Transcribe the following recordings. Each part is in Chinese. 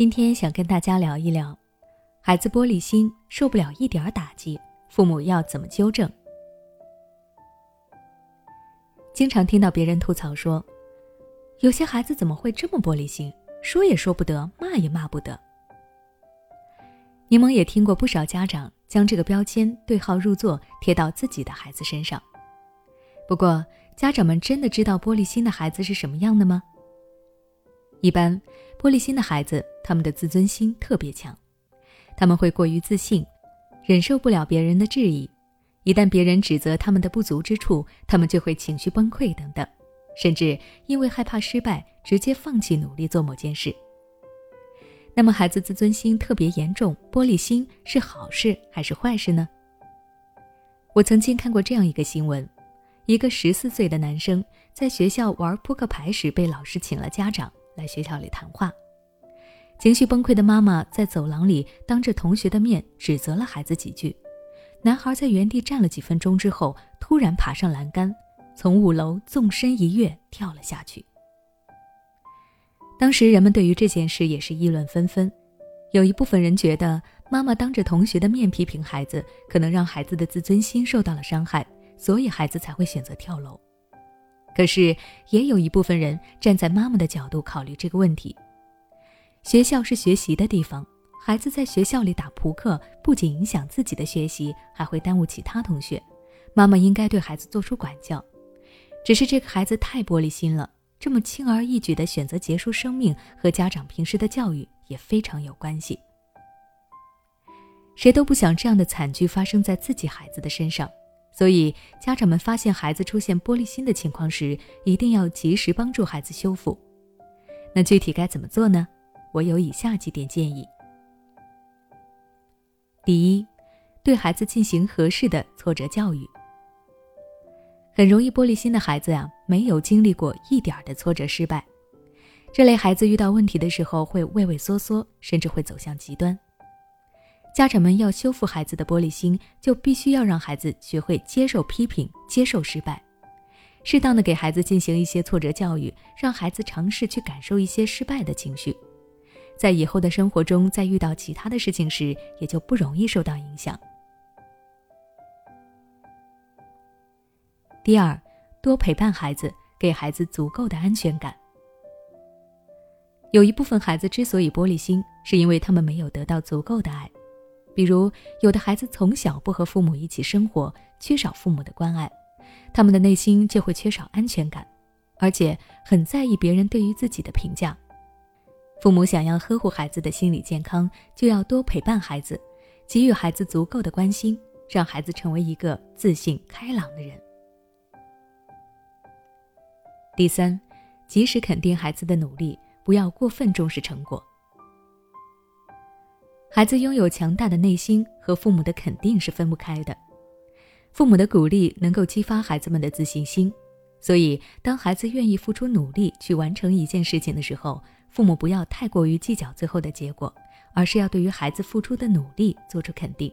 今天想跟大家聊一聊，孩子玻璃心受不了一点打击，父母要怎么纠正？经常听到别人吐槽说，有些孩子怎么会这么玻璃心，说也说不得，骂也骂不得。柠檬也听过不少家长将这个标签对号入座贴到自己的孩子身上。不过，家长们真的知道玻璃心的孩子是什么样的吗？一般，玻璃心的孩子，他们的自尊心特别强，他们会过于自信，忍受不了别人的质疑，一旦别人指责他们的不足之处，他们就会情绪崩溃等等，甚至因为害怕失败，直接放弃努力做某件事。那么，孩子自尊心特别严重，玻璃心是好事还是坏事呢？我曾经看过这样一个新闻，一个14岁的男生在学校玩扑克牌时被老师请了家长来学校里谈话，情绪崩溃的妈妈在走廊里当着同学的面指责了孩子几句，男孩在原地站了几分钟之后，突然爬上栏杆，从5楼纵身一跃跳了下去。当时人们对于这件事也是议论纷纷，有一部分人觉得妈妈当着同学的面批评孩子，可能让孩子的自尊心受到了伤害，所以孩子才会选择跳楼。可是也有一部分人站在妈妈的角度考虑这个问题，学校是学习的地方，孩子在学校里打扑克，不仅影响自己的学习，还会耽误其他同学，妈妈应该对孩子做出管教。只是这个孩子太玻璃心了，这么轻而易举地选择结束生命，和家长平时的教育也非常有关系。谁都不想这样的惨剧发生在自己孩子的身上，所以家长们发现孩子出现玻璃心的情况时，一定要及时帮助孩子修复。那具体该怎么做呢？我有以下几点建议。第一，对孩子进行合适的挫折教育。很容易玻璃心的孩子啊，没有经历过一点的挫折失败。这类孩子遇到问题的时候会畏畏缩缩，甚至会走向极端。家长们要修复孩子的玻璃心，就必须要让孩子学会接受批评，接受失败。适当的给孩子进行一些挫折教育，让孩子尝试去感受一些失败的情绪。在以后的生活中，在遇到其他的事情时，也就不容易受到影响。第二，多陪伴孩子，给孩子足够的安全感。有一部分孩子之所以玻璃心，是因为他们没有得到足够的爱。比如，有的孩子从小不和父母一起生活，缺少父母的关爱，他们的内心就会缺少安全感，而且很在意别人对于自己的评价。父母想要呵护孩子的心理健康，就要多陪伴孩子，给予孩子足够的关心，让孩子成为一个自信开朗的人。第三，及时肯定孩子的努力，不要过分重视成果。孩子拥有强大的内心和父母的肯定是分不开的，父母的鼓励能够激发孩子们的自信心，所以当孩子愿意付出努力去完成一件事情的时候，父母不要太过于计较最后的结果，而是要对于孩子付出的努力做出肯定。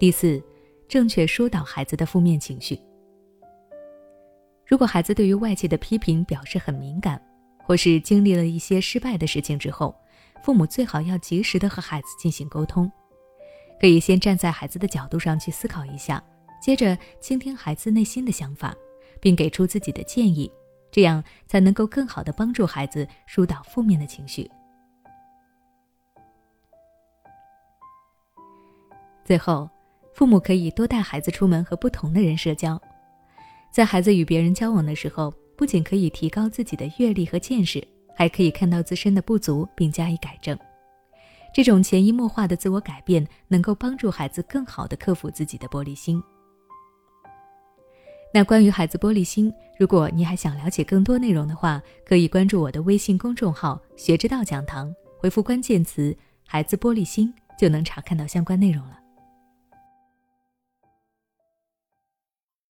第四，正确疏导孩子的负面情绪。如果孩子对于外界的批评表示很敏感，或是经历了一些失败的事情之后，父母最好要及时的和孩子进行沟通，可以先站在孩子的角度上去思考一下，接着倾听孩子内心的想法，并给出自己的建议，这样才能够更好的帮助孩子疏导负面的情绪。最后，父母可以多带孩子出门和不同的人社交，在孩子与别人交往的时候，不仅可以提高自己的阅历和见识，还可以看到自身的不足并加以改正。这种潜移默化的自我改变，能够帮助孩子更好地克服自己的玻璃心。那关于孩子玻璃心，如果你还想了解更多内容的话，可以关注我的微信公众号“学之道讲堂”，回复关键词“孩子玻璃心”就能查看到相关内容了。